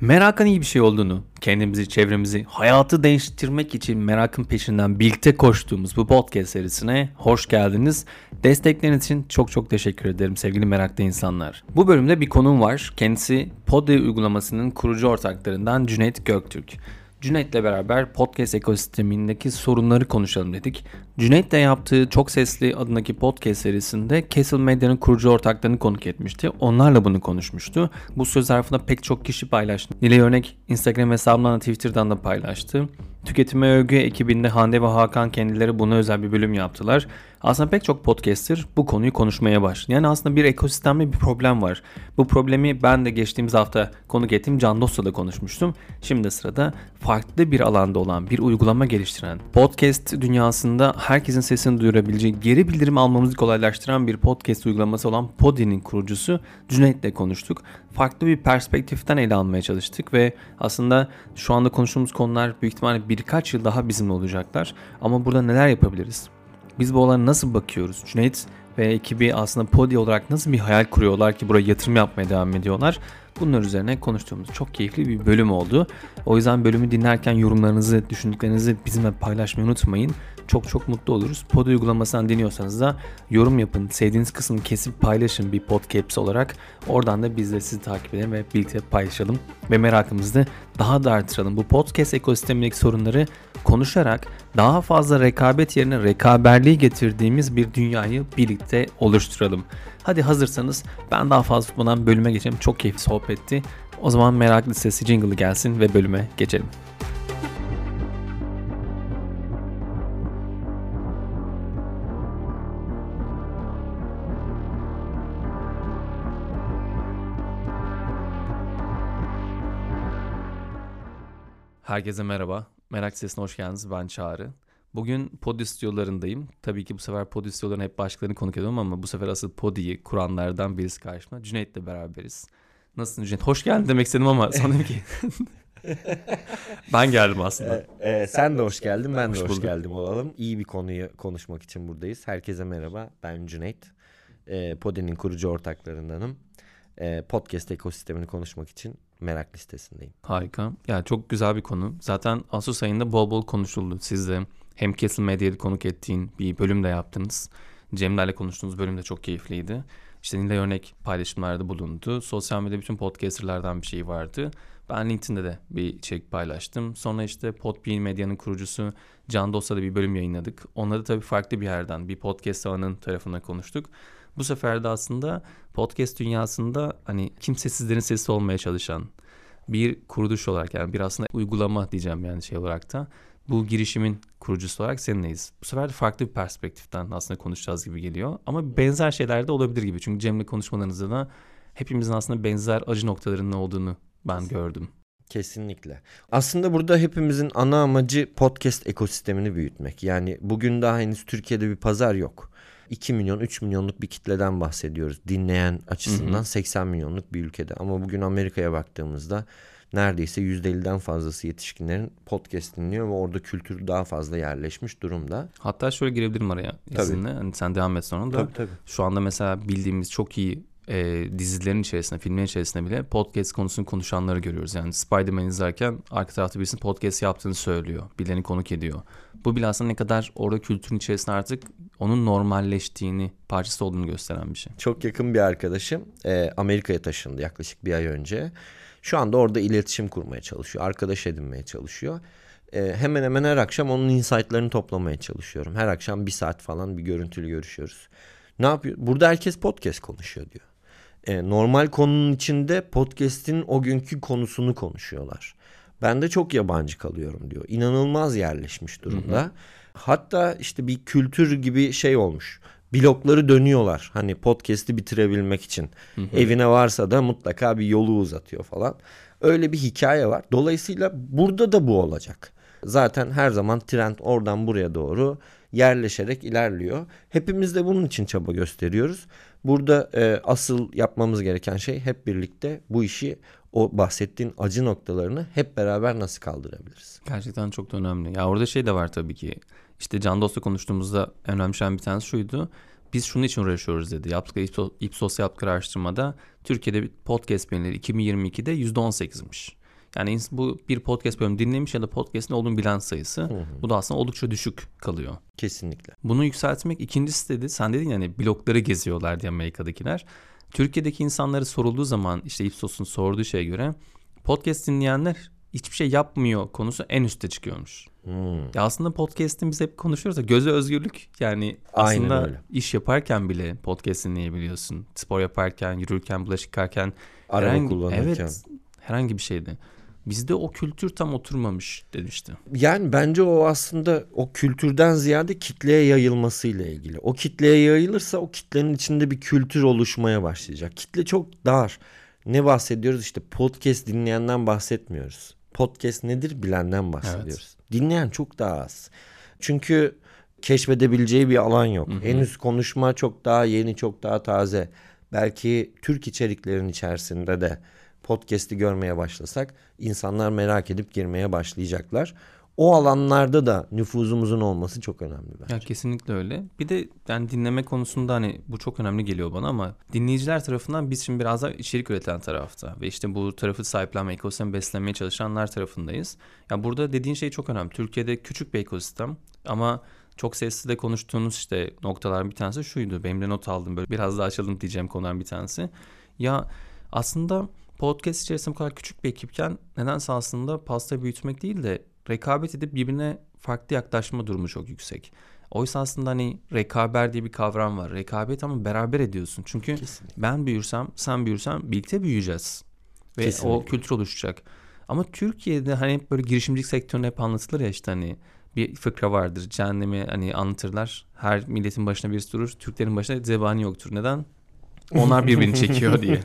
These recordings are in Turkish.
Merakın iyi bir şey olduğunu, kendimizi, çevremizi, hayatı değiştirmek için merakın peşinden birlikte koştuğumuz bu podcast serisine hoş geldiniz. Destekleriniz için çok çok teşekkür ederim sevgili meraklı insanlar. Bu bölümde bir konuğum var. Kendisi Poddy uygulamasının kurucu ortaklarından Cüneyt Göktürk. Cüneyt'le beraber podcast ekosistemindeki sorunları konuşalım dedik. Cüneyt de yaptığı Çok Sesli adındaki podcast serisinde Kesel Medya'nın kurucu ortaklarını konuk etmişti. Onlarla bunu konuşmuştu. Bu söz zarfında pek çok kişi paylaştı. Nile Yörnek Instagram hesabından, Twitter'dan da paylaştı. Tüketime Örgü ekibinde Hande ve Hakan kendileri buna özel bir bölüm yaptılar. Aslında pek çok podcaster bu konuyu konuşmaya başladı. Yani aslında bir ekosistemde bir problem var. Bu problemi ben de geçtiğimiz hafta konuk ettiğim Can Dost'la da konuşmuştum. Şimdi sırada farklı bir alanda olan bir uygulama geliştiren, podcast dünyasında herkesin sesini duyurabileceği, geri bildirim almamızı kolaylaştıran bir podcast uygulaması olan Poddy'nin kurucusu Cüneyt'le konuştuk. Farklı bir perspektiften ele almaya çalıştık ve aslında şu anda konuştuğumuz konular büyük ihtimalle birkaç yıl daha bizimle olacaklar. Ama burada neler yapabiliriz? Biz bu olana nasıl bakıyoruz? Cüneyt ve ekibi aslında Poddy olarak nasıl bir hayal kuruyorlar ki buraya yatırım yapmaya devam ediyorlar? Bunlar üzerine konuştuğumuz çok keyifli bir bölüm oldu. O yüzden bölümü dinlerken yorumlarınızı, düşündüklerinizi bizimle paylaşmayı unutmayın. Çok çok mutlu oluruz. Poddy uygulamasından dinliyorsanız da yorum yapın. Sevdiğiniz kısmı kesip paylaşın bir podcaps olarak. Oradan da biz de sizi takip edelim ve birlikte paylaşalım. Ve merakımızı daha da artıralım. Bu podcast ekosistemindeki sorunları konuşarak daha fazla rekabet yerine rekaberliği getirdiğimiz bir dünyayı birlikte oluşturalım. Hadi hazırsanız ben daha fazla tutmadan bölüme geçelim. Çok keyifli sohbetti. O zaman Merak Listesi jingle'ı gelsin ve bölüme geçelim. Herkese merhaba. Merak Listesi'ne hoş geldiniz. Ben Çağrı. Bugün Poddy stüdyolarındayım. Tabii ki bu sefer Poddy stüdyolarına hep başkalarını konuk ediyorum ama bu sefer asıl Poddy'yi kuranlardan birisi karşımda. Cüneyt'le beraberiz. Nasılsın Cüneyt? Hoş geldin demek istedim ama sanırım ki ben geldim aslında. Sen de hoş geldin, ben de hoş geldim olalım. İyi bir konuyu konuşmak için buradayız. Herkese merhaba, ben Cüneyt. Poddy'nin kurucu ortaklarındanım. Podcast ekosistemini konuşmak için Merak Listesi'ndeyim. Harika. Yani çok güzel bir konu. Zaten Ağustos ayında bol bol konuşuldu. Siz de hem Kesel Medya'yı konuk ettiğin bir bölüm de yaptınız. Cemler'le konuştuğunuz bölüm de çok keyifliydi. İşte Nile Yörnek paylaşımlarda bulundu. Sosyal medyada bütün podcasterlardan bir şey vardı. Ben LinkedIn'de de bir içerik paylaştım. Sonra işte Podbean Medya'nın kurucusu Can Dost'la da bir bölüm yayınladık. Onları tabii farklı bir yerden, bir podcast ağının tarafına konuştuk. Bu sefer de aslında podcast dünyasında hani kimsesizlerin sesi olmaya çalışan bir kuruluş olarak, yani bir aslında uygulama diyeceğim yani şey olarak da bu girişimin kurucusu olarak seninleyiz. Bu sefer de farklı bir perspektiften aslında konuşacağız gibi geliyor. Ama benzer şeyler de olabilir gibi. Çünkü Cem'le konuşmalarınızda da hepimizin aslında benzer acı noktalarının olduğunu ben gördüm. Kesinlikle. Aslında burada hepimizin ana amacı podcast ekosistemini büyütmek. Yani bugün daha henüz Türkiye'de bir pazar yok. 2 milyon, 3 milyonluk bir kitleden bahsediyoruz. Dinleyen açısından 80 milyonluk bir ülkede. Ama bugün Amerika'ya baktığımızda neredeyse %50'den fazlası yetişkinlerin podcast dinliyor ve orada kültür daha fazla yerleşmiş durumda. Hatta şöyle girebilirim araya izinle. Yani sen devam et sonra da. Tabii. Şu anda mesela bildiğimiz çok iyi dizilerin içerisinde, filmlerin içerisinde bile podcast konusunu konuşanları görüyoruz. Yani Spider-Man izlerken arka tarafta birisinin podcast yaptığını söylüyor. Birilerini konuk ediyor. Bu bile aslında ne kadar orada kültürün içerisinde artık onun normalleştiğini, parçası olduğunu gösteren bir şey. Çok yakın bir arkadaşım Amerika'ya taşındı yaklaşık bir ay önce. Şu anda orada iletişim kurmaya çalışıyor. Arkadaş edinmeye çalışıyor. Hemen hemen her akşam onun insight'larını toplamaya çalışıyorum. Her akşam bir saat falan bir görüntülü görüşüyoruz. Ne yapıyor? Burada herkes podcast konuşuyor diyor. Normal konunun içinde podcast'in o günkü konusunu konuşuyorlar. Ben de çok yabancı kalıyorum diyor. İnanılmaz yerleşmiş durumda. Hı-hı. Hatta işte bir kültür gibi şey olmuş. Blokları dönüyorlar. Hani podcast'i bitirebilmek için. Hı-hı. Evine varsa da mutlaka bir yolu uzatıyor falan. Öyle bir hikaye var. Dolayısıyla burada da bu olacak. Zaten her zaman trend oradan buraya doğru yerleşerek ilerliyor. Hepimiz de bunun için çaba gösteriyoruz. Burada asıl yapmamız gereken şey hep birlikte bu işi, o bahsettiğin acı noktalarını hep beraber nasıl kaldırabiliriz? Gerçekten çok da önemli. Ya orada şey de var tabii ki. İşte Can Dost'la konuştuğumuzda önemli şey bir tanesi şuydu. Biz şunun için uğraşıyoruz dedi. Ipsos yaptıkları araştırmada Türkiye'de podcast beğenileri 2022'de %18'miş. Yani bu bir podcast bölümü dinlemiş ya da podcast'in olduğun bilanç sayısı. Hı-hı. Bu da aslında oldukça düşük kalıyor. Kesinlikle. Bunu yükseltmek ikincisi dedi. Sen dedin yani blogları geziyorlar diye Amerika'dakiler. Türkiye'deki insanlara sorulduğu zaman işte Ipsos'un sorduğu şeye göre podcast dinleyenler hiçbir şey yapmıyor konusu en üste çıkıyormuş. Ya aslında podcast'in biz hep konuşuyoruz da göze özgürlük yani aslında iş yaparken bile podcast dinleyebiliyorsun. Spor yaparken, yürürken, bulaşık yıkarken, araba kullanırken. Evet, herhangi bir şeydi. Bizde o kültür tam oturmamış demişti. Yani bence o aslında o kültürden ziyade kitleye yayılmasıyla ilgili. O kitleye yayılırsa o kitlenin içinde bir kültür oluşmaya başlayacak. Kitle çok dar. Ne bahsediyoruz? İşte podcast dinleyenden bahsetmiyoruz. Podcast nedir bilenden bahsediyoruz. Evet. Dinleyen çok daha az. Çünkü keşfedebileceği bir alan yok. Hı-hı. Henüz konuşma çok daha yeni, çok daha taze. Belki Türk içeriklerin içerisinde de podcast'i görmeye başlasak insanlar merak edip girmeye başlayacaklar. O alanlarda da nüfuzumuzun olması çok önemli bence. Ya kesinlikle öyle. Bir de yani dinleme konusunda hani bu çok önemli geliyor bana ama dinleyiciler tarafından biz şimdi biraz daha içerik üreten tarafta ve işte bu tarafı sahiplenme, ekosistemi beslemeye çalışanlar tarafındayız. Ya burada dediğin şey çok önemli. Türkiye'de küçük bir ekosistem ama çok sesli de konuştuğunuz işte noktalar bir tanesi şuydu. Benim de not aldım böyle biraz daha açalım diyeceğim konuların bir tanesi. Ya aslında podcast içerisinde bu kadar küçük bir ekipken nedense aslında pasta büyütmek değil de rekabet edip birbirine farklı yaklaşma durumu çok yüksek. Oysa aslında hani rekaber diye bir kavram var. Rekabet ama beraber ediyorsun. Çünkü kesinlikle ben büyürsem, sen büyürsen birlikte büyüyeceğiz. Ve kesinlikle o kültür oluşacak. Ama Türkiye'de hani hep böyle girişimcilik sektörüne hep anlatılır ya işte hani bir fıkra vardır. Cehennemi hani anlatırlar. Her milletin başına birisi durur. Türklerin başına zebani yoktur. Neden? Onlar birbirini çekiyor diye.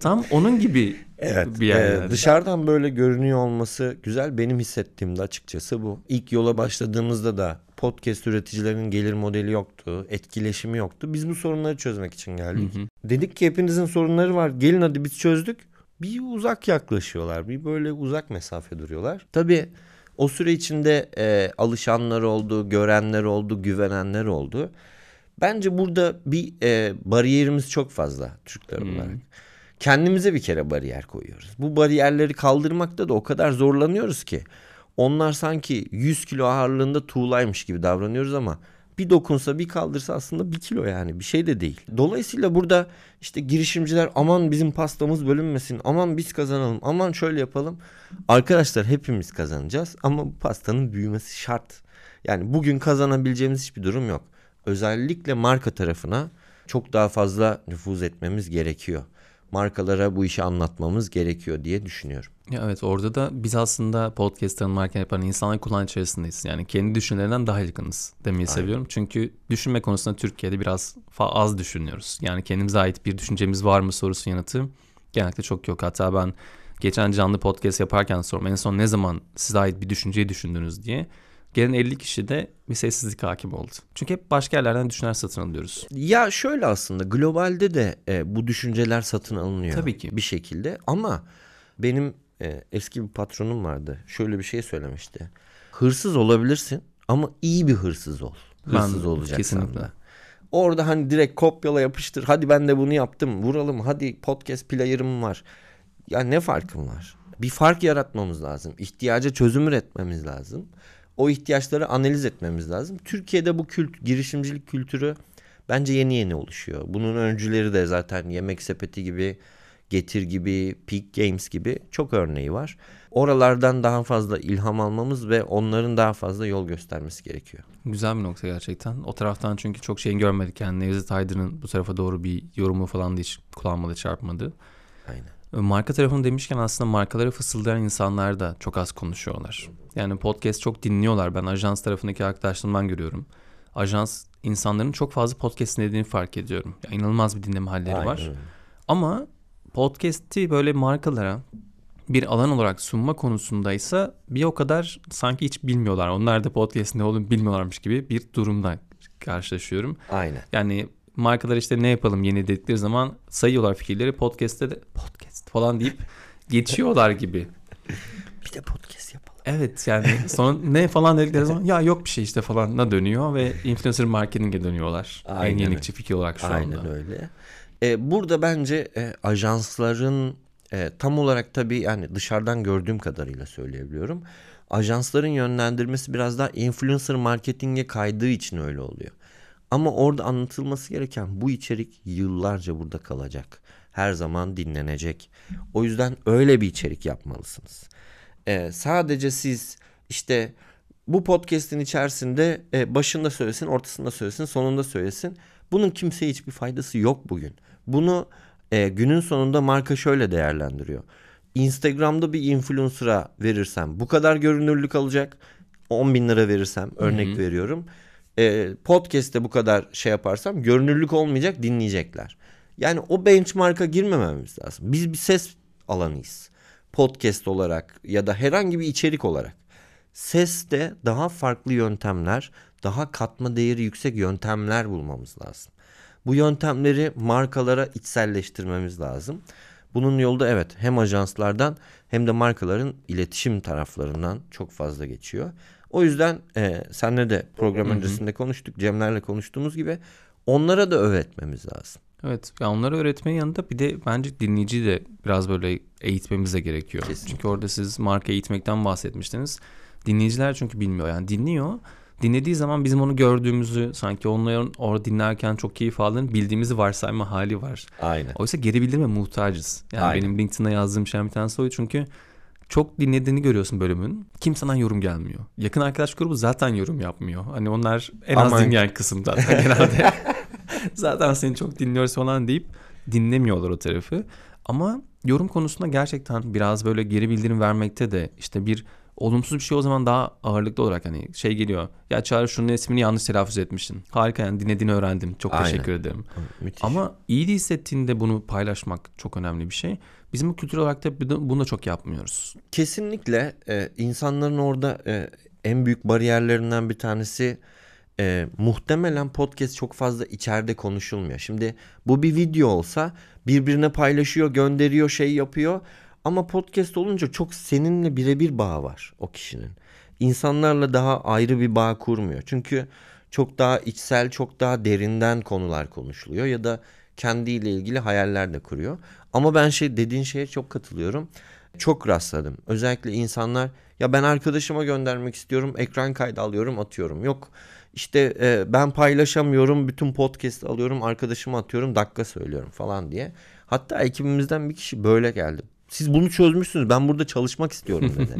Tam onun gibi evet, bir yerlerde. Dışarıdan böyle görünüyor olması güzel. Benim hissettiğimde açıkçası bu. İlk yola başladığımızda da podcast üreticilerinin gelir modeli yoktu. Etkileşimi yoktu. Biz bu sorunları çözmek için geldik. Hı hı. Dedik ki hepinizin sorunları var. Gelin hadi biz çözdük. Bir uzak yaklaşıyorlar. Bir böyle uzak mesafe duruyorlar. Tabii o süre içinde alışanlar oldu, görenler oldu, güvenenler oldu. Bence burada bir bariyerimiz çok fazla Türkler olarak. Kendimize bir kere bariyer koyuyoruz. Bu bariyerleri kaldırmakta da o kadar zorlanıyoruz ki. Onlar sanki 100 kilo ağırlığında tuğlaymış gibi davranıyoruz ama bir dokunsa bir kaldırsa aslında 1 kilo yani bir şey de değil. Dolayısıyla burada işte girişimciler aman bizim pastamız bölünmesin, aman biz kazanalım, aman şöyle yapalım. Arkadaşlar hepimiz kazanacağız ama bu pastanın büyümesi şart. Yani bugün kazanabileceğimiz hiçbir durum yok. Özellikle marka tarafına çok daha fazla nüfuz etmemiz gerekiyor. Markalara bu işi anlatmamız gerekiyor diye düşünüyorum. Ya evet, orada da biz aslında podcast tanımarken yapan insanların kulağın içerisindeyiz. Yani kendi düşüncelerinden daha yakınız demeyi seviyorum. Çünkü düşünme konusunda Türkiye'de biraz az düşünüyoruz. Yani kendimize ait bir düşüncemiz var mı sorusunun yanıtı genellikle çok yok. Hatta ben geçen canlı podcast yaparken sordum. En son ne zaman size ait bir düşünceyi düşündünüz diye. Gelen 50 kişi de bir sessizlik hakim oldu. Çünkü hep başka yerlerden düşünceler satın alıyoruz. Ya şöyle aslında globalde de bu düşünceler satın alınıyor. Tabii ki. Bir şekilde ama benim eski bir patronum vardı. Şöyle bir şey söylemişti. Hırsız olabilirsin ama iyi bir hırsız ol. Hırsız olacaksın da. Orada hani direkt kopyala yapıştır. Hadi ben de bunu yaptım. Vuralım. Hadi podcast player'ım var. Ya ne farkım var? Bir fark yaratmamız lazım. İhtiyaca çözüm üretmemiz lazım. O ihtiyaçları analiz etmemiz lazım. Türkiye'de bu girişimcilik kültürü bence yeni yeni oluşuyor. Bunun öncüleri de zaten Yemek Sepeti gibi, Getir gibi, Peak Games gibi çok örneği var. Oralardan daha fazla ilham almamız ve onların daha fazla yol göstermesi gerekiyor. Güzel bir nokta gerçekten. O taraftan çünkü çok şeyin görmedik. Yani Nevzat Aydın'ın bu tarafa doğru bir yorumu falan da hiç kulağıma da çarpmadı. Aynen. Marka tarafını demişken aslında markalara fısıldayan insanlar da çok az konuşuyorlar. Yani podcast çok dinliyorlar. Ben ajans tarafındaki arkadaşlarımdan görüyorum. Ajans insanların çok fazla podcast dinlediğini fark ediyorum. Yani inanılmaz bir dinleme halleri var. Öyle. Ama podcast'i böyle markalara bir alan olarak sunma konusundaysa bir o kadar sanki hiç bilmiyorlar. Onlar da podcast'in ne olduğunu bilmiyorlarmış gibi bir durumla karşılaşıyorum. Aynen. Yani markalar işte ne yapalım yeni dedikleri zaman sayıyorlar fikirleri. Podcast'te de podcast falan deyip geçiyorlar gibi. Bir de podcast yapalım. Evet yani sonra ne falan dedikleri zaman ya yok bir şey işte falanla dönüyor ve influencer marketing'e dönüyorlar. Aynen. En yenilikçi fikir olarak şu anda. Aynen öyle. Burada bence ajansların Tam olarak tabii yani dışarıdan gördüğüm kadarıyla söyleyebiliyorum. Ajansların yönlendirmesi biraz daha influencer marketinge kaydığı için öyle oluyor. Ama orada anlatılması gereken bu içerik yıllarca burada kalacak. Her zaman dinlenecek. O yüzden öyle bir içerik yapmalısınız. Sadece siz işte bu podcast'in içerisinde başında söylesin, ortasında söylesin, sonunda söylesin. Bunun kimseye hiçbir faydası yok bugün. Bunu günün sonunda marka şöyle değerlendiriyor. Instagram'da bir influencer'a verirsem bu kadar görünürlük alacak. 10.000 lira verirsem örnek Hı-hı. veriyorum. Podcast'te bu kadar şey yaparsam görünürlük olmayacak, dinleyecekler. Yani o benchmark'a girmememiz lazım. Biz bir ses alanıyız. Podcast olarak ya da herhangi bir içerik olarak. Seste daha farklı yöntemler, daha katma değeri yüksek yöntemler bulmamız lazım. Bu yöntemleri markalara içselleştirmemiz lazım. Bunun yolu da evet hem ajanslardan hem de markaların iletişim taraflarından çok fazla geçiyor. O yüzden senle de program öncesinde konuştuk, Cemlerle konuştuğumuz gibi onlara da öğretmemiz lazım. Evet, ya onlara öğretmenin yanında bir de bence dinleyiciyi de biraz böyle eğitmemiz de gerekiyor. Kesinlikle. Çünkü orada siz marka eğitmekten bahsetmiştiniz. Dinleyiciler çünkü bilmiyor, yani dinliyor. Dinlediği zaman bizim onu gördüğümüzü, sanki onların orada dinlerken çok keyif aldığını bildiğimizi varsayma hali var. Aynen. Oysa geri bildirime muhtacız. Yani aynen. Benim LinkedIn'da yazdığım şey bir tanesi o, çünkü çok dinlediğini görüyorsun bölümün. Kimseden yorum gelmiyor. Yakın arkadaş grubu zaten yorum yapmıyor. Hani onlar en az dinleyen kısımda genelde. Zaten seni çok dinliyoruz falan deyip dinlemiyorlar o tarafı. Ama yorum konusunda gerçekten biraz böyle geri bildirim vermekte de işte bir olumsuz bir şey o zaman daha ağırlıklı olarak hani şey geliyor. Ya Çağrı şunun ismini yanlış telaffuz etmişsin. Harika, yani dinlediğini öğrendim. Çok aynen. Teşekkür ederim. Müthiş. Ama iyi de hissettiğinde bunu paylaşmak çok önemli bir şey. Bizim kültür olarak da bunu da çok yapmıyoruz. Kesinlikle insanların orada en büyük bariyerlerinden bir tanesi muhtemelen podcast çok fazla içeride konuşulmuyor. Şimdi bu bir video olsa birbirine paylaşıyor, gönderiyor, şey yapıyor. Ama podcast olunca çok seninle birebir bağ var o kişinin. İnsanlarla daha ayrı bir bağ kurmuyor. Çünkü çok daha içsel, çok daha derinden konular konuşuluyor ya da kendiyle ilgili hayaller de kuruyor. Ama ben dediğin şeye çok katılıyorum. Çok rastladım. Özellikle insanlar ya ben arkadaşıma göndermek istiyorum, ekran kaydı alıyorum, atıyorum. Yok işte ben paylaşamıyorum, bütün podcast alıyorum, arkadaşıma atıyorum, dakika söylüyorum falan diye. Hatta ekibimizden bir kişi böyle geldi. Siz bunu çözmüşsünüz, ben burada çalışmak istiyorum dedi.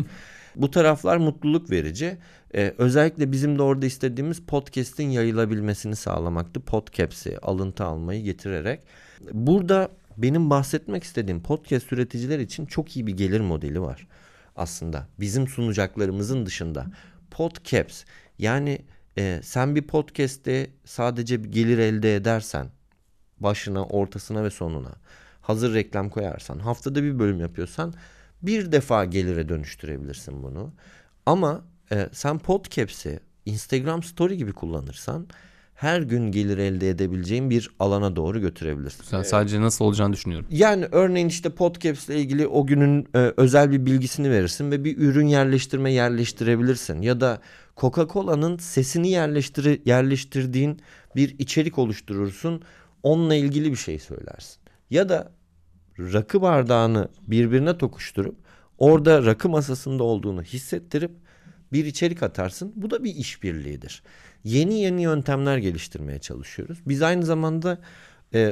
Bu taraflar mutluluk verici. Özellikle bizim de orada istediğimiz podcast'in yayılabilmesini sağlamaktı. Podcaps'i alıntı almayı getirerek. Burada benim bahsetmek istediğim podcast üreticiler için çok iyi bir gelir modeli var aslında. Bizim sunacaklarımızın dışında. Podcaps, yani sen bir podcast'te sadece bir gelir elde edersen başına, ortasına ve sonuna hazır reklam koyarsan, haftada bir bölüm yapıyorsan bir defa gelire dönüştürebilirsin bunu. Ama sen podcast'i Instagram story gibi kullanırsan her gün gelir elde edebileceğin bir alana doğru götürebilirsin. Sen sadece nasıl olacağını düşünüyorum. Yani örneğin işte podcast'le ilgili o günün özel bir bilgisini verirsin ve bir ürün yerleştirebilirsin. Ya da Coca-Cola'nın sesini yerleştirdiğin bir içerik oluşturursun. Onunla ilgili bir şey söylersin. Ya da rakı bardağını birbirine tokuşturup orada rakı masasında olduğunu hissettirip bir içerik atarsın. Bu da bir işbirliğidir. Yeni yöntemler geliştirmeye çalışıyoruz. Biz aynı zamanda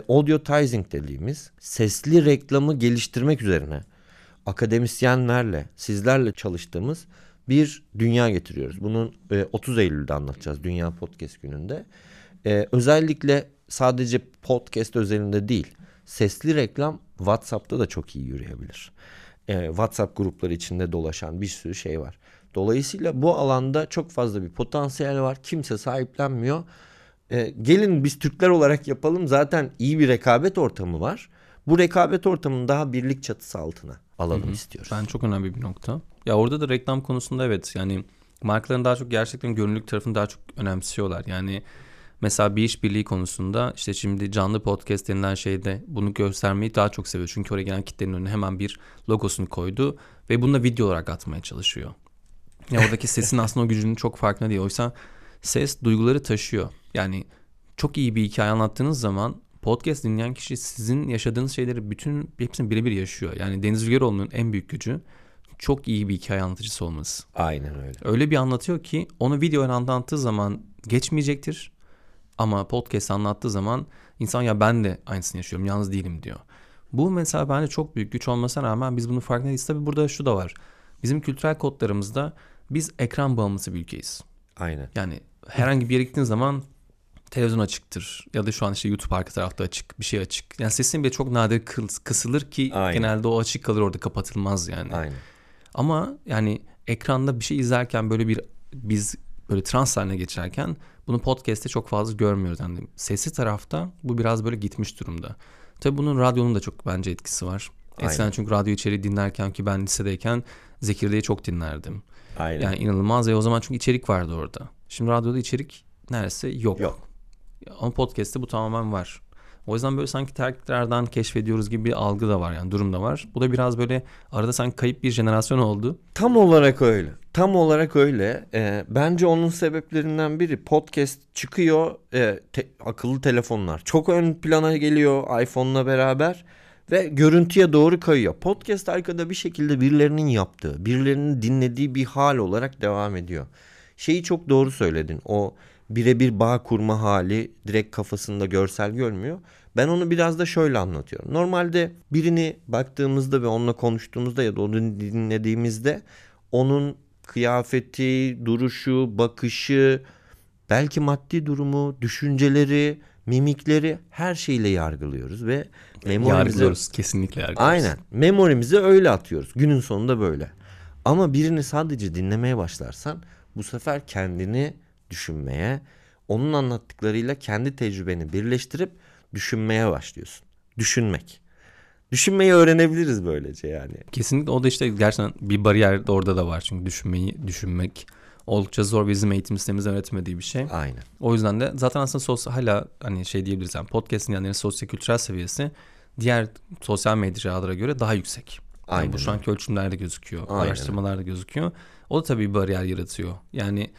audiotizing dediğimiz sesli reklamı geliştirmek üzerine akademisyenlerle, sizlerle çalıştığımız bir dünya getiriyoruz. Bunun 30 Eylül'de anlatacağız Dünya Podcast Günü'nde. Özellikle sadece podcast özelinde değil. Sesli reklam WhatsApp'ta da çok iyi yürüyebilir. WhatsApp grupları içinde dolaşan bir sürü şey var. Dolayısıyla bu alanda çok fazla bir potansiyel var. Kimse sahiplenmiyor. Gelin biz Türkler olarak yapalım. Zaten iyi bir rekabet ortamı var. Bu rekabet ortamını daha birlik çatısı altına alalım istiyoruz. Ben çok önemli bir nokta. Ya orada da reklam konusunda evet. Yani markaların daha çok gerçekten görünürlük tarafını daha çok önemsiyorlar. Yani mesela bir işbirliği konusunda işte şimdi canlı podcast denilen şeyde bunu göstermeyi daha çok seviyor. Çünkü oraya gelen kitlenin önüne hemen bir logosunu koydu ve bunu da video olarak atmaya çalışıyor. Ya oradaki sesin aslında o gücünün çok farkında değil. Oysa ses duyguları taşıyor. Yani çok iyi bir hikaye anlattığınız zaman podcast dinleyen kişi sizin yaşadığınız şeyleri bütün hepsini birebir yaşıyor. Yani Deniz Uygaroğlu'nun en büyük gücü çok iyi bir hikaye anlatıcısı olması. Aynen öyle. Öyle bir anlatıyor ki onu video anlattığı zaman geçmeyecektir. Ama podcast anlattığı zaman insan ya ben de aynısını yaşıyorum, yalnız değilim diyor. Bu mesela bence çok büyük güç olmasına rağmen biz bunun farkında değiliz. Tabii burada şu da var. Bizim kültürel kodlarımızda biz ekran bağımlısı bir ülkeyiz. Aynen. Yani herhangi bir yere gittiğin zaman televizyon açıktır. Ya da şu an işte YouTube arka tarafta açık, bir şey açık. Yani sesin bile çok nadir kısılır ki aynen, genelde o açık kalır, orada kapatılmaz yani. Aynen. Ama yani ekranda bir şey izlerken böyle bir biz böyle trans haline geçerken bunu podcast'te çok fazla görmüyoruz. Yani sesli tarafta bu biraz böyle gitmiş durumda. Tabii bunun radyonun da çok bence etkisi var. Eskiden çünkü radyo içeriği dinlerken ki ben lisedeyken Zekirde'yi çok dinlerdim. Aynen. Yani inanılmaz ve o zaman çünkü içerik vardı orada. Şimdi radyoda içerik neredeyse yok. Ama podcast'te bu tamamen var. O yüzden böyle sanki terklerden keşfediyoruz gibi bir algı da var yani, durum da var. Bu da biraz böyle arada sanki kayıp bir jenerasyon oldu. Tam olarak öyle. Bence onun sebeplerinden biri podcast çıkıyor. Akıllı telefonlar çok ön plana geliyor iPhone'la beraber ve görüntüye doğru kayıyor. Podcast arkada bir şekilde birilerinin yaptığı, birilerinin dinlediği bir hal olarak devam ediyor. Şeyi çok doğru söyledin. O birebir bağ kurma hali direkt kafasında görsel görmüyor. Ben onu biraz da şöyle anlatıyorum. Normalde birini baktığımızda ve onunla konuştuğumuzda ya da onu dinlediğimizde onun kıyafeti, duruşu, bakışı, belki maddi durumu, düşünceleri, mimikleri her şeyle yargılıyoruz ve yargılıyoruz, kesinlikle yargılıyoruz. Aynen. Memorimizi öyle atıyoruz. Günün sonunda böyle. Ama birini sadece dinlemeye başlarsan bu sefer kendini düşünmeye, onun anlattıklarıyla kendi tecrübeni birleştirip düşünmeye başlıyorsun. Düşünmeyi öğrenebiliriz böylece yani. Kesinlikle, o da işte gerçekten bir bariyer de orada da var. Çünkü düşünmek oldukça zor, bizim eğitim sistemimizin öğretmediği bir şey. Aynen. O yüzden de zaten aslında hala hani şey diyebiliriz yani podcast'in yani sosyo-kültürel seviyesi diğer sosyal medyalara göre daha yüksek. Aynen. Yani bu şu anki ölçümlerde gözüküyor, araştırmalarda gözüküyor. O da tabii bir bariyer yaratıyor. Yani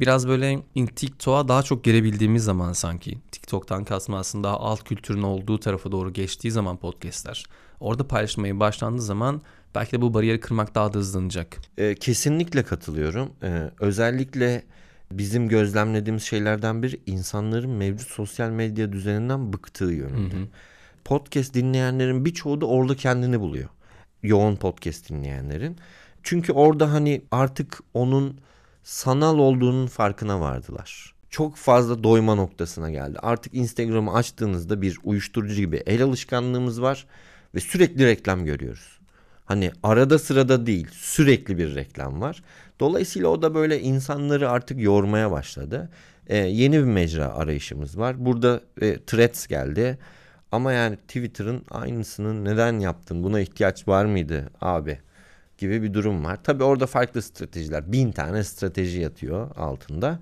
biraz böyle TikTok'a daha çok girebildiğimiz zaman sanki TikTok'tan kasma aslında daha alt kültürün olduğu tarafa doğru geçtiği zaman podcastler orada paylaşmaya başlandığı zaman belki de bu bariyeri kırmak daha da hızlanacak. Kesinlikle katılıyorum. Özellikle bizim gözlemlediğimiz şeylerden biri insanların mevcut sosyal medya düzeninden bıktığı yönünde. Hı hı. Podcast dinleyenlerin birçoğu da orada kendini buluyor. Yoğun podcast dinleyenlerin. Çünkü orada hani artık onun sanal olduğunun farkına vardılar. Çok fazla doyma noktasına geldi. Artık Instagram'ı açtığınızda bir uyuşturucu gibi el alışkanlığımız var ve sürekli reklam görüyoruz. Hani arada sırada değil, sürekli bir reklam var. Dolayısıyla o da böyle insanları artık yormaya başladı. Yeni bir mecra arayışımız var. Burada Threads geldi. Ama yani Twitter'ın aynısını neden yaptın? Buna ihtiyaç var mıydı abi? Gibi bir durum var. Tabii orada farklı stratejiler. 1000 tane strateji yatıyor altında.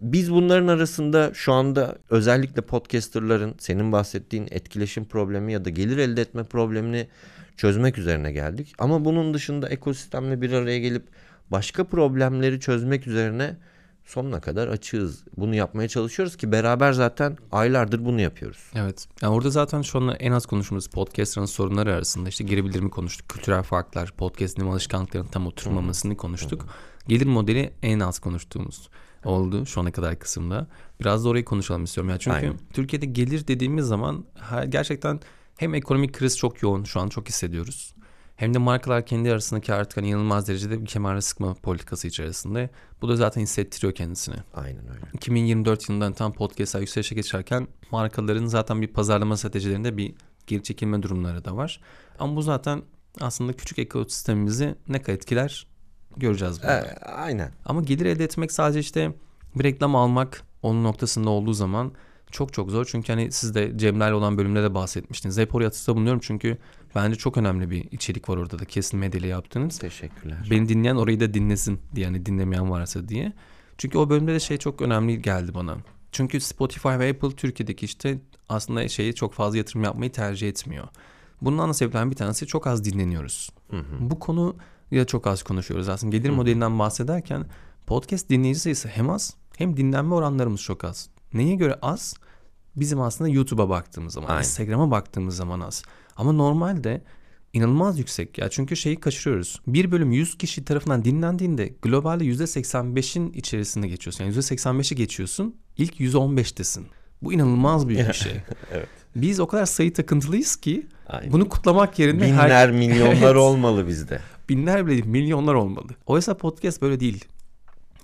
Biz bunların arasında şu anda özellikle podcasterların senin bahsettiğin etkileşim problemi ya da gelir elde etme problemini çözmek üzerine geldik. Ama bunun dışında ekosistemle bir araya gelip başka problemleri çözmek üzerine sonuna kadar açığız. Bunu yapmaya çalışıyoruz ki beraber zaten aylardır bunu yapıyoruz. Evet. Yani orada zaten şu anda en az konuştuğumuz podcastların sorunları arasında işte geri bildirimi konuştuk. Kültürel farklar, podcast dinleme alışkanlıklarının tam oturmamasını konuştuk. Gelir modeli en az konuştuğumuz oldu şu ana kadar kısımda. Biraz da orayı konuşalım istiyorum. Yani çünkü aynen, Türkiye'de gelir dediğimiz zaman gerçekten hem ekonomik kriz çok yoğun, şu an çok hissediyoruz. Hem de markalar kendi arasındaki artık hani inanılmaz derecede bir kemerle sıkma politikası içerisinde. Bu da zaten hissettiriyor kendisini. Aynen öyle. 2024 yılından tam podcast'a yükselişe geçerken markaların zaten bir pazarlama stratejilerinde bir geri çekilme durumları da var. Ama bu zaten aslında küçük ekosistemimizi ne kadar etkiler göreceğiz burada. Aynen. Ama gelir elde etmek sadece işte bir reklam almak onun noktasında olduğu zaman çok zor. Çünkü hani siz de Cem'lerle olan bölümde de bahsetmiştiniz. Hep oraya atıfta bulunuyorum çünkü bence çok önemli bir içerik var orada da. Kesin medyayla yaptınız. Teşekkürler. Beni dinleyen orayı da dinlesin diye. Yani dinlemeyen varsa diye. Çünkü o bölümde de şey çok önemli geldi bana. Çünkü Spotify ve Apple Türkiye'deki işte aslında şeye çok fazla yatırım yapmayı tercih etmiyor. Bunun ana sebeplerinden bir tanesi çok az dinleniyoruz. Hı hı. Bu konu ya çok az konuşuyoruz. Aslında gelir modelinden bahsederken podcast dinleyici sayısı hem az hem dinlenme oranlarımız çok az. Neye göre az? bizim aslında YouTube'a baktığımız zaman, aynen, Instagram'a baktığımız zaman az. Ama normalde inanılmaz yüksek ya. Çünkü şeyi kaçırıyoruz. Bir bölüm 100 kişi tarafından dinlendiğinde globalde %85'in içerisinde geçiyorsun. Yani %85'i geçiyorsun. İlk %15'tesin. Bu inanılmaz büyük bir şey. Evet. Biz o kadar sayı takıntılıyız ki, aynen, bunu kutlamak yerine binler, milyonlar evet, olmalı bizde. Binler bile değil, milyonlar olmalı. Oysa podcast böyle değil.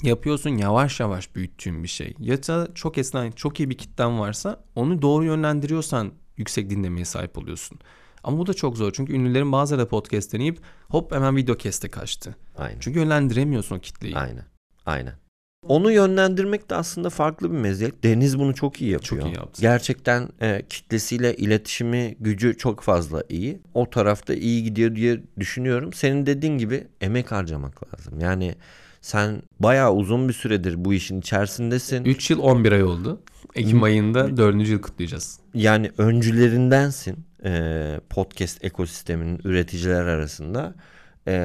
Yapıyorsun, yavaş yavaş büyüttüğün bir şey. Ya da çok esnek, çok iyi bir kitlen varsa onu doğru yönlendiriyorsan yüksek dinlemeye sahip oluyorsun. Ama bu da çok zor. Çünkü ünlülerin bazıları da podcast deneyip hop hemen video keste kaçtı. Aynen. Çünkü yönlendiremiyorsun o kitleyi. Aynen. Aynen. Onu yönlendirmek de aslında farklı bir meziyet. Deniz bunu çok iyi yapıyor. Çok iyi yaptı. Gerçekten kitlesiyle iletişimi, gücü çok fazla iyi. O tarafta iyi gidiyor diye düşünüyorum. Senin dediğin gibi emek harcamak lazım. Yani sen bayağı uzun bir süredir bu işin içerisindesin. 3 yıl 11 ay oldu. Ekim ayında 4. yıl kutlayacağız. Yani öncülerindensin podcast ekosisteminin üreticiler arasında.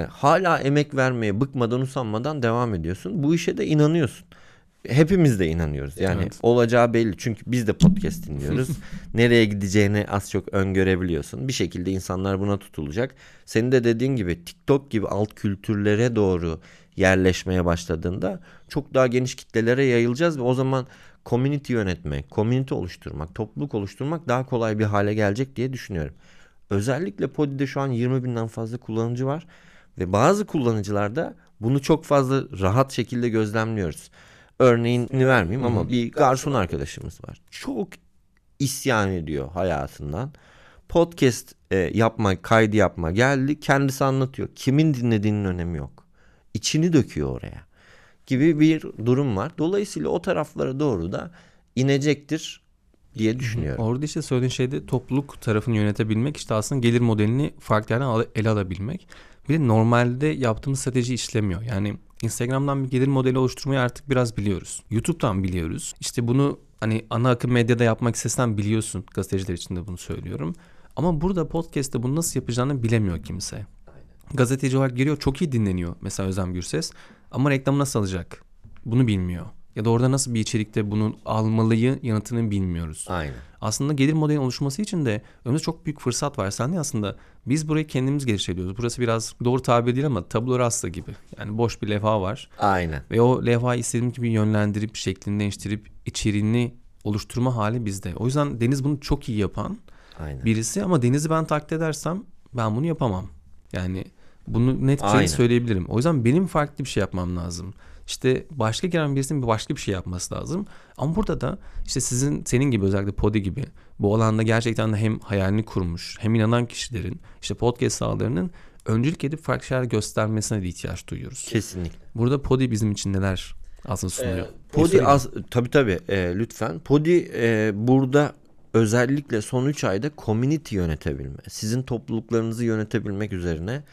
Hala emek vermeye bıkmadan, usanmadan devam ediyorsun. Bu işe de inanıyorsun. Hepimiz de inanıyoruz. Yani evet, olacağı belli. Çünkü biz de podcast dinliyoruz. Nereye gideceğini az çok öngörebiliyorsun. Bir şekilde insanlar buna tutulacak. Senin de dediğin gibi TikTok gibi alt kültürlere doğru yerleşmeye başladığında çok daha geniş kitlelere yayılacağız ve o zaman community yönetmek, community oluşturmak, topluluk oluşturmak daha kolay bir hale gelecek diye düşünüyorum. Özellikle Poddy'de şu an 20.000'den fazla kullanıcı var ve bazı kullanıcılarda bunu çok fazla rahat şekilde gözlemliyoruz. Örneğini vermeyeyim ama bir garson arkadaşımız var. Çok isyan ediyor hayatından. Podcast yapma, kaydı yapma geldi. Kendisi anlatıyor. Kimin dinlediğinin önemi yok. İçini döküyor oraya gibi bir durum var. Dolayısıyla o taraflara doğru da inecektir diye düşünüyorum. Orada işte söylediğin şeyde topluluk tarafını yönetebilmek, işte aslında gelir modelini farklı yerden ele alabilmek. Bir de normalde yaptığımız strateji işlemiyor. Yani Instagram'dan bir gelir modeli oluşturmayı artık biraz biliyoruz. YouTube'dan biliyoruz. İşte bunu hani ana akım medyada yapmak istesen biliyorsun. Gazeteciler için de bunu söylüyorum. Ama burada podcast'te bunu nasıl yapacağını bilemiyor kimse. Aynen. Gazeteci olarak giriyor, çok iyi dinleniyor mesela Özlem Gürses. Ama reklamı nasıl alacak? Bunu bilmiyor. Ya da orada nasıl bir içerikte bunun almalıyı yanıtını bilmiyoruz. Aynen. Aslında gelir modelinin oluşması için de önümüzde çok büyük fırsat var. Sen de aslında biz burayı kendimiz geliştiriyoruz. Burası biraz doğru tabir değil ama tabula rasa gibi. Yani boş bir levha var. Aynen. Ve o levhayı istediğim gibi yönlendirip, şeklini değiştirip, içeriğini oluşturma hali bizde. O yüzden Deniz bunu çok iyi yapan, aynen, birisi. Ama Deniz'i ben taklit edersem ben bunu yapamam. Yani bunu net bir şey söyleyebilirim. O yüzden benim farklı bir şey yapmam lazım. İşte başka gelen birisinin başka bir şey yapması lazım. Ama burada da işte senin gibi, özellikle Poddy gibi bu alanda gerçekten de hem hayalini kurmuş hem inanan kişilerin, işte podcast sahalarının öncülük edip farklı şeyler göstermesine de ihtiyaç duyuyoruz. Kesinlikle. Burada Poddy bizim için neler aslında sunuyor? Poddy tabii lütfen. Poddy burada özellikle son 3 ayda community yönetebilme, sizin topluluklarınızı yönetebilmek üzerine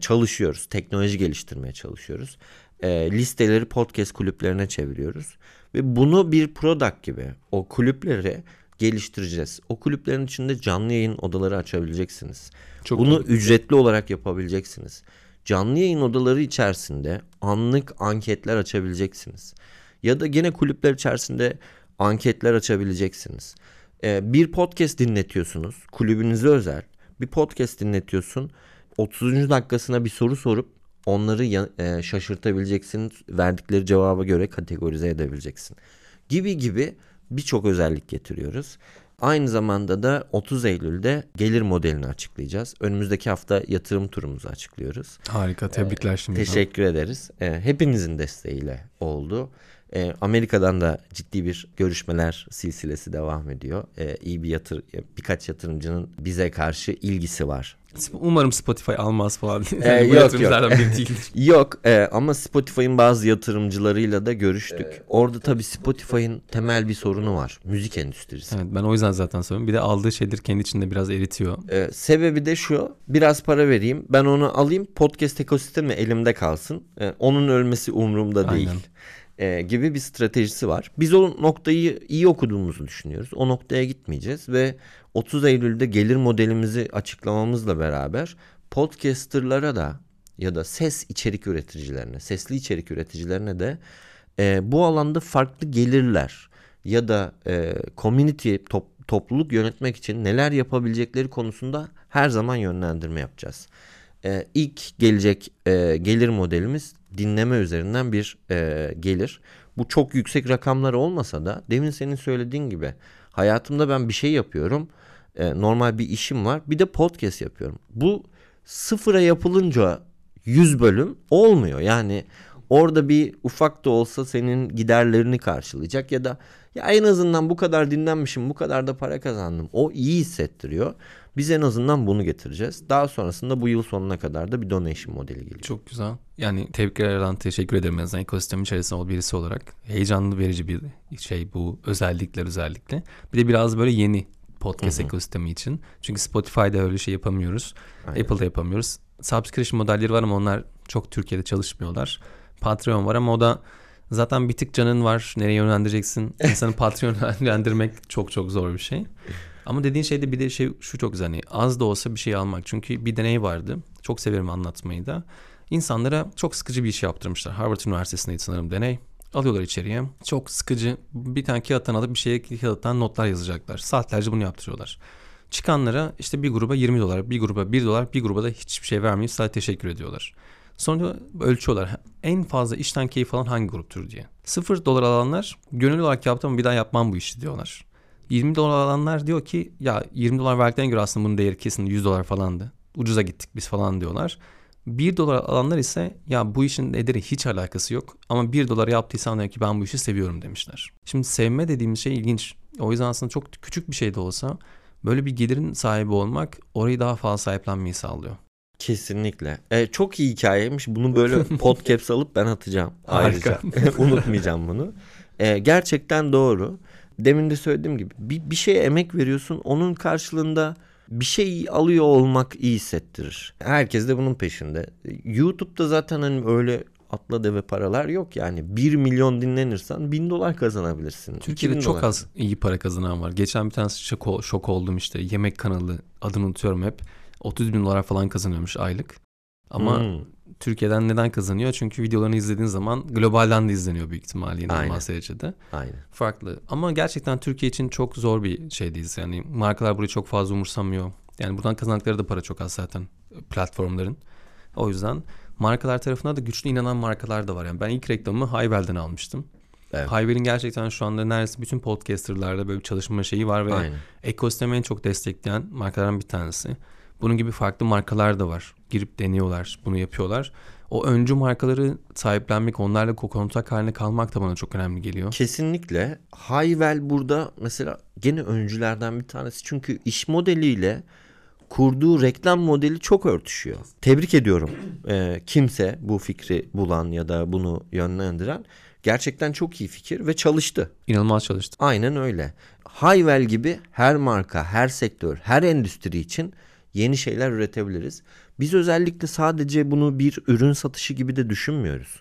çalışıyoruz. Teknoloji geliştirmeye çalışıyoruz. Listeleri podcast kulüplerine çeviriyoruz. Ve bunu bir product gibi o kulüpleri geliştireceğiz. O kulüplerin içinde canlı yayın odaları açabileceksiniz. Çok bunu önemli. Ücretli olarak yapabileceksiniz. Canlı yayın odaları içerisinde anlık anketler açabileceksiniz. Ya da gene kulüpler içerisinde anketler açabileceksiniz. Bir podcast dinletiyorsunuz. Kulübünüze özel. Bir podcast dinletiyorsun. 30. dakikasına bir soru sorup onları şaşırtabileceksin, verdikleri cevaba göre kategorize edebileceksin gibi birçok özellik getiriyoruz. Aynı zamanda da 30 Eylül'de gelir modelini açıklayacağız. Önümüzdeki hafta yatırım turumuzu açıklıyoruz. Harika, tebrikler şimdi. Teşekkür ederiz. Hepinizin desteğiyle oldu. Amerika'dan da ciddi bir görüşmeler silsilesi devam ediyor. İyi birkaç yatırımcının bize karşı ilgisi var. Umarım Spotify almaz falan. Bu yatırımcılardan biri değildir. Yok ama Spotify'ın bazı yatırımcılarıyla da görüştük. Orada tabii Spotify'ın temel bir sorunu var. Müzik endüstrisi. Evet, ben o yüzden zaten söylüyorum. Bir de aldığı şeyler kendi içinde biraz eritiyor. Sebebi de şu. Biraz para vereyim. Ben onu alayım. Podcast ekosistemi elimde kalsın. Onun ölmesi umurumda değil. Aynen. Gibi bir stratejisi var. Biz o noktayı iyi okuduğumuzu düşünüyoruz. O noktaya gitmeyeceğiz ve 30 Eylül'de gelir modelimizi açıklamamızla beraber podcasterlara da ya da sesli içerik üreticilerine de bu alanda farklı gelirler ya da community topluluk yönetmek için neler yapabilecekleri konusunda her zaman yönlendirme yapacağız. İlk gelecek gelir modelimiz dinleme üzerinden bir gelir. Bu çok yüksek rakamlar olmasa da demin senin söylediğin gibi hayatımda ben bir şey yapıyorum. Normal bir işim var. Bir de podcast yapıyorum. Bu sıfıra yapılınca 100 bölüm olmuyor. Yani orada bir ufak da olsa senin giderlerini karşılayacak ya da ya en azından bu kadar dinlenmişim, bu kadar da para kazandım. O iyi hissettiriyor. Biz en azından bunu getireceğiz. Daha sonrasında bu yıl sonuna kadar da bir donation modeli geliyor. Çok güzel. Yani tebrikler Erhan, teşekkür ederim. En azından ekosistemin içerisinde birisi olarak. Heyecanlı verici bir şey bu özellikler özellikle. Bir de biraz böyle yeni podcast ekosistemi için. Çünkü Spotify'da öyle şey yapamıyoruz. Aynen. Apple'da yapamıyoruz. Subscription modelleri var ama onlar çok Türkiye'de çalışmıyorlar. Patreon var ama o da zaten bir tık canın var. Nereye yönlendireceksin? İnsanı Patreon'a yönlendirmek çok çok zor bir şey. Ama dediğin şeyde bir de şey şu çok güzel. Az da olsa bir şey almak. Çünkü bir deney vardı. Çok severim anlatmayı da. İnsanlara çok sıkıcı bir iş yaptırmışlar. Harvard Üniversitesi'ndeydi sanırım deney. Alıyorlar içeriye. Çok sıkıcı. Bir tane kağıttan alıp bir şeye kağıttan notlar yazacaklar. Saatlerce bunu yaptırıyorlar. Çıkanlara işte bir gruba $20, bir gruba $1, bir gruba da hiçbir şey vermeyip sadece teşekkür ediyorlar. Sonra ölçüyorlar. En fazla işten keyif alan hangi gruptur diye. $0 alanlar gönüllü olarak yaptım ama bir daha yapmam bu işi diyorlar. $20 alanlar diyor ki ya $20 verdiklerine göre aslında bunun değeri kesin $100 falandı. Ucuza gittik biz falan diyorlar. $1 alanlar ise ya bu işin ederi hiç alakası yok ama $1 yaptıysam demek ki ben bu işi seviyorum demişler. Şimdi sevme dediğimiz şey ilginç. O yüzden aslında çok küçük bir şey de olsa böyle bir gelirin sahibi olmak orayı daha fazla sahiplenmeyi sağlıyor. Kesinlikle. Çok iyi hikayeymiş. Bunu böyle podcaps alıp ben atacağım. Ayrıca unutmayacağım bunu. Gerçekten doğru. Demin de söylediğim gibi bir şeye emek veriyorsun. Onun karşılığında bir şey alıyor olmak iyi hissettirir. Herkes de bunun peşinde. YouTube'da zaten hani öyle atla deve paralar yok yani. 1 milyon dinlenirsen $1,000 kazanabilirsin. Türkiye'de çok az iyi para kazanan var. Geçen bir tanesi şok oldum işte. Yemek kanalı adını unutuyorum hep. $30,000 falan kazanıyormuş aylık. Ama Türkiye'den neden kazanıyor? Çünkü videolarını izlediğin zaman globalden de izleniyor büyük ihtimalle yine ama derecede. Aynen. Farklı. Ama gerçekten Türkiye için çok zor bir şeydeyiz. Yani markalar burayı çok fazla umursamıyor. Yani buradan kazandıkları da para çok az zaten platformların. O yüzden markalar tarafına da güçlü inanan markalar da var. Yani ben ilk reklamımı Hayvel'den almıştım. Evet. Hayvel'in gerçekten şu anda neredeyse bütün podcasterlarda böyle bir çalışma şeyi var ve ekosistemi en çok destekleyen markalardan bir tanesi. Bunun gibi farklı markalar da var. Girip deniyorlar, bunu yapıyorlar. O öncü markaları sahiplenmek, onlarla kontak haline kalmak da bana çok önemli geliyor. Kesinlikle. Hayvel burada mesela gene öncülerden bir tanesi. Çünkü iş modeliyle kurduğu reklam modeli çok örtüşüyor. Tebrik ediyorum. Kimse bu fikri bulan ya da bunu yönlendiren gerçekten çok iyi fikir ve çalıştı. İnanılmaz çalıştı. Aynen öyle. Hayvel gibi her marka, her sektör, her endüstri için yeni şeyler üretebiliriz. Biz özellikle sadece bunu bir ürün satışı gibi de düşünmüyoruz.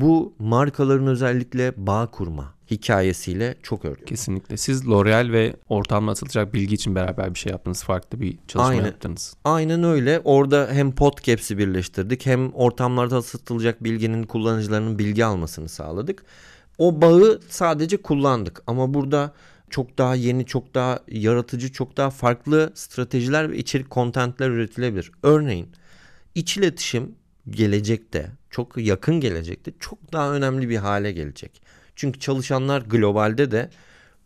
Bu markaların özellikle bağ kurma hikayesiyle çok örtülü. Kesinlikle. Siz L'Oreal ve ortamda satılacak bilgi için beraber bir şey yaptınız. Farklı bir çalışma yaptınız. Aynen öyle. Orada hem podcaps'i birleştirdik hem ortamlarda satılacak bilginin kullanıcılarının bilgi almasını sağladık. O bağı sadece kullandık. Ama burada çok daha yeni, çok daha yaratıcı, çok daha farklı stratejiler ve içerik kontentler üretilebilir. Örneğin iç iletişim gelecekte, çok yakın gelecekte çok daha önemli bir hale gelecek. Çünkü çalışanlar globalde de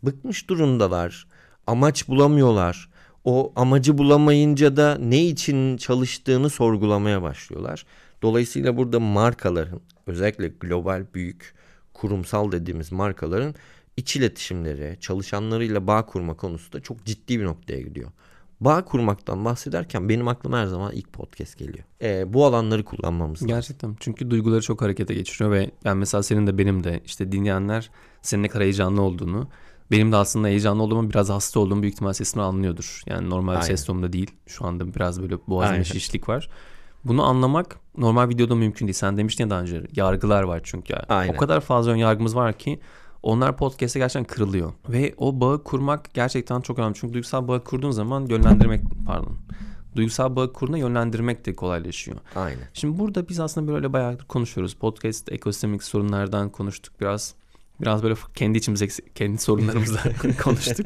bıkmış durumdalar, amaç bulamıyorlar. O amacı bulamayınca da ne için çalıştığını sorgulamaya başlıyorlar. Dolayısıyla burada markaların, özellikle global büyük kurumsal dediğimiz markaların İç iletişimleri, çalışanlarıyla bağ kurma konusu da çok ciddi bir noktaya gidiyor. Bağ kurmaktan bahsederken benim aklıma her zaman ilk podcast geliyor. Bu alanları kullanmamız lazım. Gerçekten. Çünkü duyguları çok harekete geçiriyor ve yani mesela senin de benim de işte dinleyenler senin ne kadar heyecanlı olduğunu, benim de aslında heyecanlı olduğumu, biraz hasta olduğumu büyük ihtimal sesimi anlıyordur. Yani normal bir ses tonunda değil. Şu anda biraz böyle boğazımda şişlik var. Bunu anlamak normal videoda mümkün değil. Sen demiştin ya daha önce yargılar var çünkü. O kadar fazla ön yargımız var ki onlar podcast'e gerçekten kırılıyor. Ve o bağı kurmak gerçekten çok önemli. Çünkü duygusal bağ kurduğun zaman duygusal bağ kurduğunda yönlendirmek de kolaylaşıyor. Aynen. Şimdi burada biz aslında böyle bayağı konuşuyoruz. Podcast, ekosistemik sorunlardan konuştuk biraz. Biraz böyle kendi içimizdeki kendi sorunlarımızla konuştuk.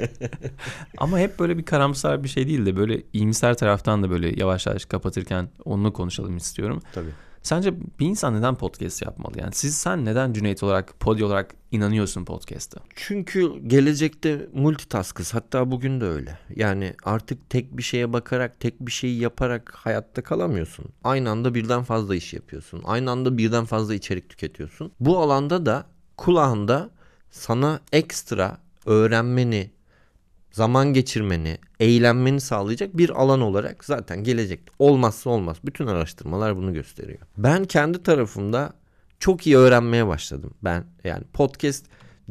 Ama hep böyle bir karamsar bir şey değil de böyle iyimser taraftan da böyle yavaş yavaş kapatırken onunla konuşalım istiyorum. Tabii. Sence bir insan neden podcast yapmalı? Yani sen neden Cüneyt olarak, Poddy olarak inanıyorsun podcast'a? Çünkü gelecekte multitaskız. Hatta bugün de öyle. Yani artık tek bir şeye bakarak, tek bir şeyi yaparak hayatta kalamıyorsun. Aynı anda birden fazla iş yapıyorsun. Aynı anda birden fazla içerik tüketiyorsun. Bu alanda da kulağında sana ekstra öğrenmeni, zaman geçirmeni, eğlenmeni sağlayacak bir alan olarak zaten gelecekte olmazsa olmaz. Bütün araştırmalar bunu gösteriyor. Ben kendi tarafımda çok iyi öğrenmeye başladım. Yani podcast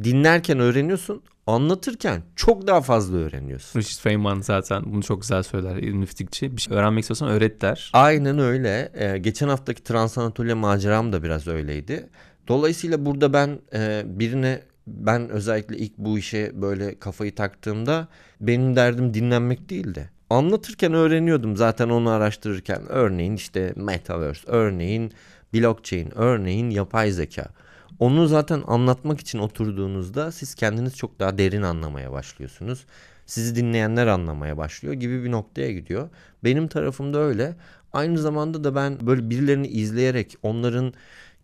dinlerken öğreniyorsun, anlatırken çok daha fazla öğreniyorsun. Richard Feynman zaten bunu çok güzel söyler, müftikçi. Bir şey öğrenmek istiyorsan öğret der. Aynen öyle. Geçen haftaki Trans Anatolia maceram da biraz öyleydi. Dolayısıyla burada ben özellikle ilk bu işe böyle kafayı taktığımda benim derdim dinlenmek değildi. Anlatırken öğreniyordum zaten, onu araştırırken. Örneğin işte Metaverse, örneğin Blockchain, örneğin yapay zeka. Onu zaten anlatmak için oturduğunuzda siz kendiniz çok daha derin anlamaya başlıyorsunuz. Sizi dinleyenler anlamaya başlıyor gibi bir noktaya gidiyor. Benim tarafımda öyle. Aynı zamanda da ben böyle birilerini izleyerek onların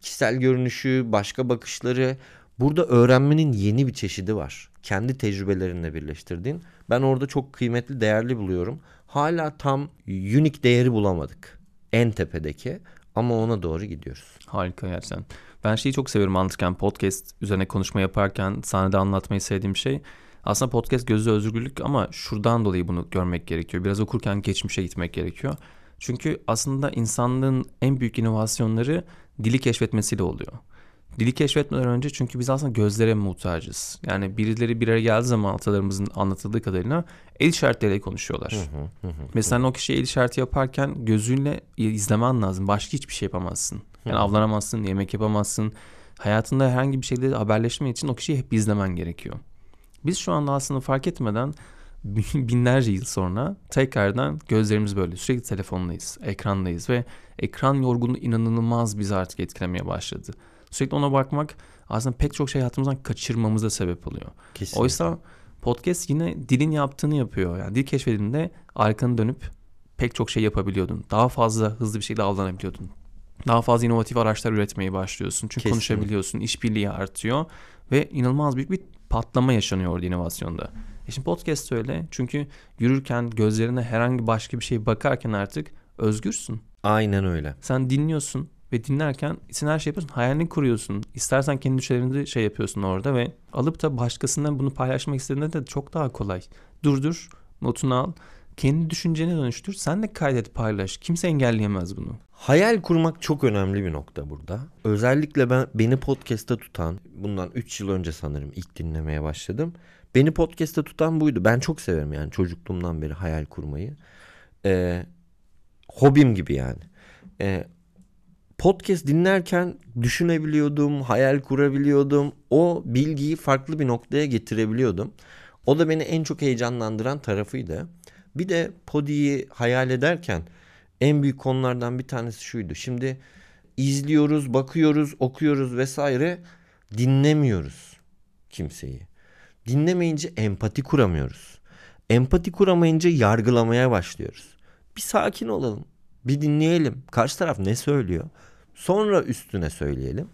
kişisel görünüşü, başka bakışları... Burada öğrenmenin yeni bir çeşidi var. Kendi tecrübelerinle birleştirdiğin. Ben orada çok kıymetli, değerli buluyorum. Hala tam unique değeri bulamadık. En tepedeki. Ama ona doğru gidiyoruz. Harika gerçekten. Ben şeyi çok seviyorum anlatırken, podcast üzerine konuşma yaparken sahnede anlatmayı sevdiğim şey. Aslında podcast gözde özgürlük ama şuradan dolayı bunu görmek gerekiyor. Biraz okurken geçmişe gitmek gerekiyor. Çünkü aslında insanlığın en büyük inovasyonları dili keşfetmesiyle oluyor. Dili keşfetmeden önce, çünkü biz aslında gözlere muhtacız. Yani birileri bir araya geldiği zaman atalarımızın anlatıldığı kadarıyla el işaretleriyle konuşuyorlar. Mesela o kişiye el işareti yaparken gözünle izlemen lazım. Başka hiçbir şey yapamazsın. Yani avlanamazsın, yemek yapamazsın. Hayatında herhangi bir şeyle haberleşme için o kişiyi hep izlemen gerekiyor. Biz şu anda aslında fark etmeden binlerce yıl sonra tekrardan gözlerimiz böyle sürekli telefondayız, ekrandayız ve ekran yorgunluğu inanılmaz bizi artık etkilemeye başladı. Sürekli ona bakmak aslında pek çok şey hayatımızdan kaçırmamıza sebep oluyor. Kesinlikle. Oysa podcast yine dilin yaptığını yapıyor. Yani dil keşfedildiğinde arkanı dönüp pek çok şey yapabiliyordun. Daha fazla hızlı bir şekilde avlanabiliyordun. Daha fazla inovatif araçlar üretmeye başlıyorsun. Çünkü kesinlikle konuşabiliyorsun, işbirliği artıyor ve inanılmaz büyük bir patlama yaşanıyor orada inovasyonda. Şimdi podcast öyle, çünkü yürürken gözlerine herhangi başka bir şey bakarken artık özgürsün. Aynen öyle. Sen dinliyorsun. Ve dinlerken sen her şey yapıyorsun. Hayalini kuruyorsun. İstersen kendi düşüncelerini şey yapıyorsun orada ve alıp da başkasından bunu paylaşmak istediğinde de çok daha kolay. Durdur, notunu al. Kendi düşüncene dönüştür. Sen de kaydet, paylaş. Kimse engelleyemez bunu. Hayal kurmak çok önemli bir nokta burada. Özellikle beni podcast'ta tutan, bundan 3 yıl önce sanırım ilk dinlemeye başladım. Beni podcast'ta tutan buydu. Ben çok severim yani çocukluğumdan beri hayal kurmayı. Hobim gibi yani. Podcast dinlerken düşünebiliyordum, hayal kurabiliyordum. O bilgiyi farklı bir noktaya getirebiliyordum. O da beni en çok heyecanlandıran tarafıydı. Bir de Poddy'yi hayal ederken en büyük konulardan bir tanesi şuydu. Şimdi izliyoruz, bakıyoruz, okuyoruz vesaire, dinlemiyoruz kimseyi. Dinlemeyince empati kuramıyoruz. Empati kuramayınca yargılamaya başlıyoruz. Bir sakin olalım, bir dinleyelim. Karşı taraf ne söylüyor? Sonra üstüne söyleyelim.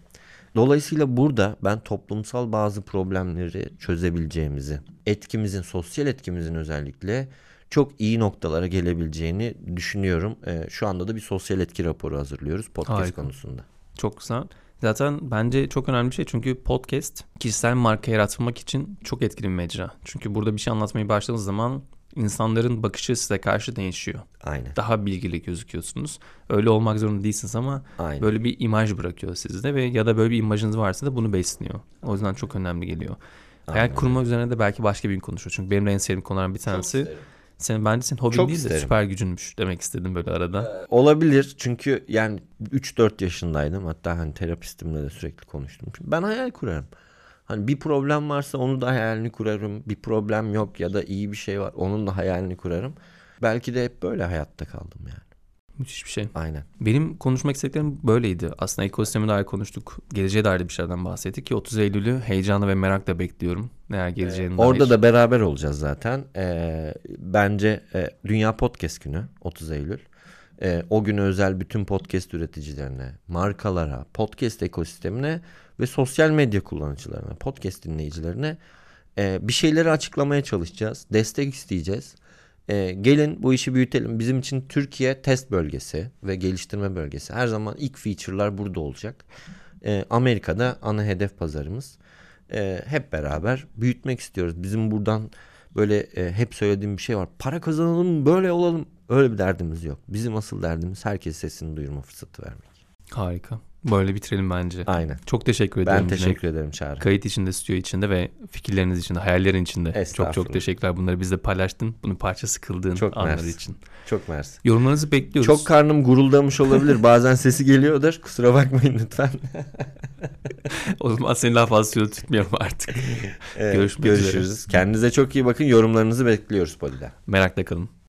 Dolayısıyla burada ben toplumsal bazı problemleri çözebileceğimizi, etkimizin, sosyal etkimizin özellikle çok iyi noktalara gelebileceğini düşünüyorum. Şu anda da bir sosyal etki raporu hazırlıyoruz podcast Harika. Konusunda. Çok güzel. Zaten bence çok önemli bir şey, çünkü podcast kişisel marka yaratmak için çok etkili bir mecra. Çünkü burada bir şey anlatmaya başladığınız zaman İnsanların bakışı size karşı değişiyor. Aynen. Daha bilgili gözüküyorsunuz. Öyle olmak zorunda değilsiniz ama Aynen. böyle bir imaj bırakıyor sizde ve ya da böyle bir imajınız varsa da bunu besliyor. O yüzden çok önemli geliyor. Aynen. Hayal kurma üzerine de belki başka bir gün konuşuruz. Çünkü benim de en sevdiğim konulardan bir tanesi. Bence senin hobin çok değil de isterim. Süper gücünmüş demek istedim böyle arada. Olabilir, çünkü yani 3-4 yaşındaydım. Hatta hani terapistimle de sürekli konuştum. Ben hayal kurarım. Hani bir problem varsa onu da hayalini kurarım. Bir problem yok ya da iyi bir şey var, onun da hayalini kurarım. Belki de hep böyle hayatta kaldım yani. Müthiş bir şey. Aynen. Benim konuşmak istediklerim böyleydi. Aslında ekosisteme dair konuştuk. Geleceğe dair bir şeylerden bahsettik ki 30 Eylül'ü heyecanla ve merakla bekliyorum. Neler geleceğini dair. Orada da beraber olacağız zaten. Bence Dünya Podcast Günü 30 Eylül. O güne özel bütün podcast üreticilerine, markalara, podcast ekosistemine ve sosyal medya kullanıcılarına, podcast dinleyicilerine bir şeyleri açıklamaya çalışacağız. Destek isteyeceğiz. Gelin bu işi büyütelim. Bizim için Türkiye test bölgesi ve geliştirme bölgesi. Her zaman ilk feature'lar burada olacak. Amerika'da ana hedef pazarımız. Hep beraber büyütmek istiyoruz. Bizim buradan böyle hep söylediğim bir şey var. Para kazanalım, böyle olalım. Öyle bir derdimiz yok. Bizim asıl derdimiz herkes sesini duyurma fırsatı vermek. Harika. Böyle bitirelim bence. Aynen. Çok teşekkür ederim. Ben teşekkür ederim Çağrı. Kayıt içinde, stüdyo içinde ve fikirleriniz içinde, hayallerin içinde. Çok teşekkürler. Bunları bizle paylaştın. Bunun parçası kıldığın çok anlar mersi. İçin. Çok mersi. Yorumlarınızı bekliyoruz. Çok karnım guruldamış olabilir. Bazen sesi geliyordur. Kusura bakmayın lütfen. O zaman seni daha fazla süre tutmayalım artık. Görüşmek üzere. Görüşürüz. Kendinize çok iyi bakın. Yorumlarınızı bekliyoruz Poddy'den. Merakla kalın.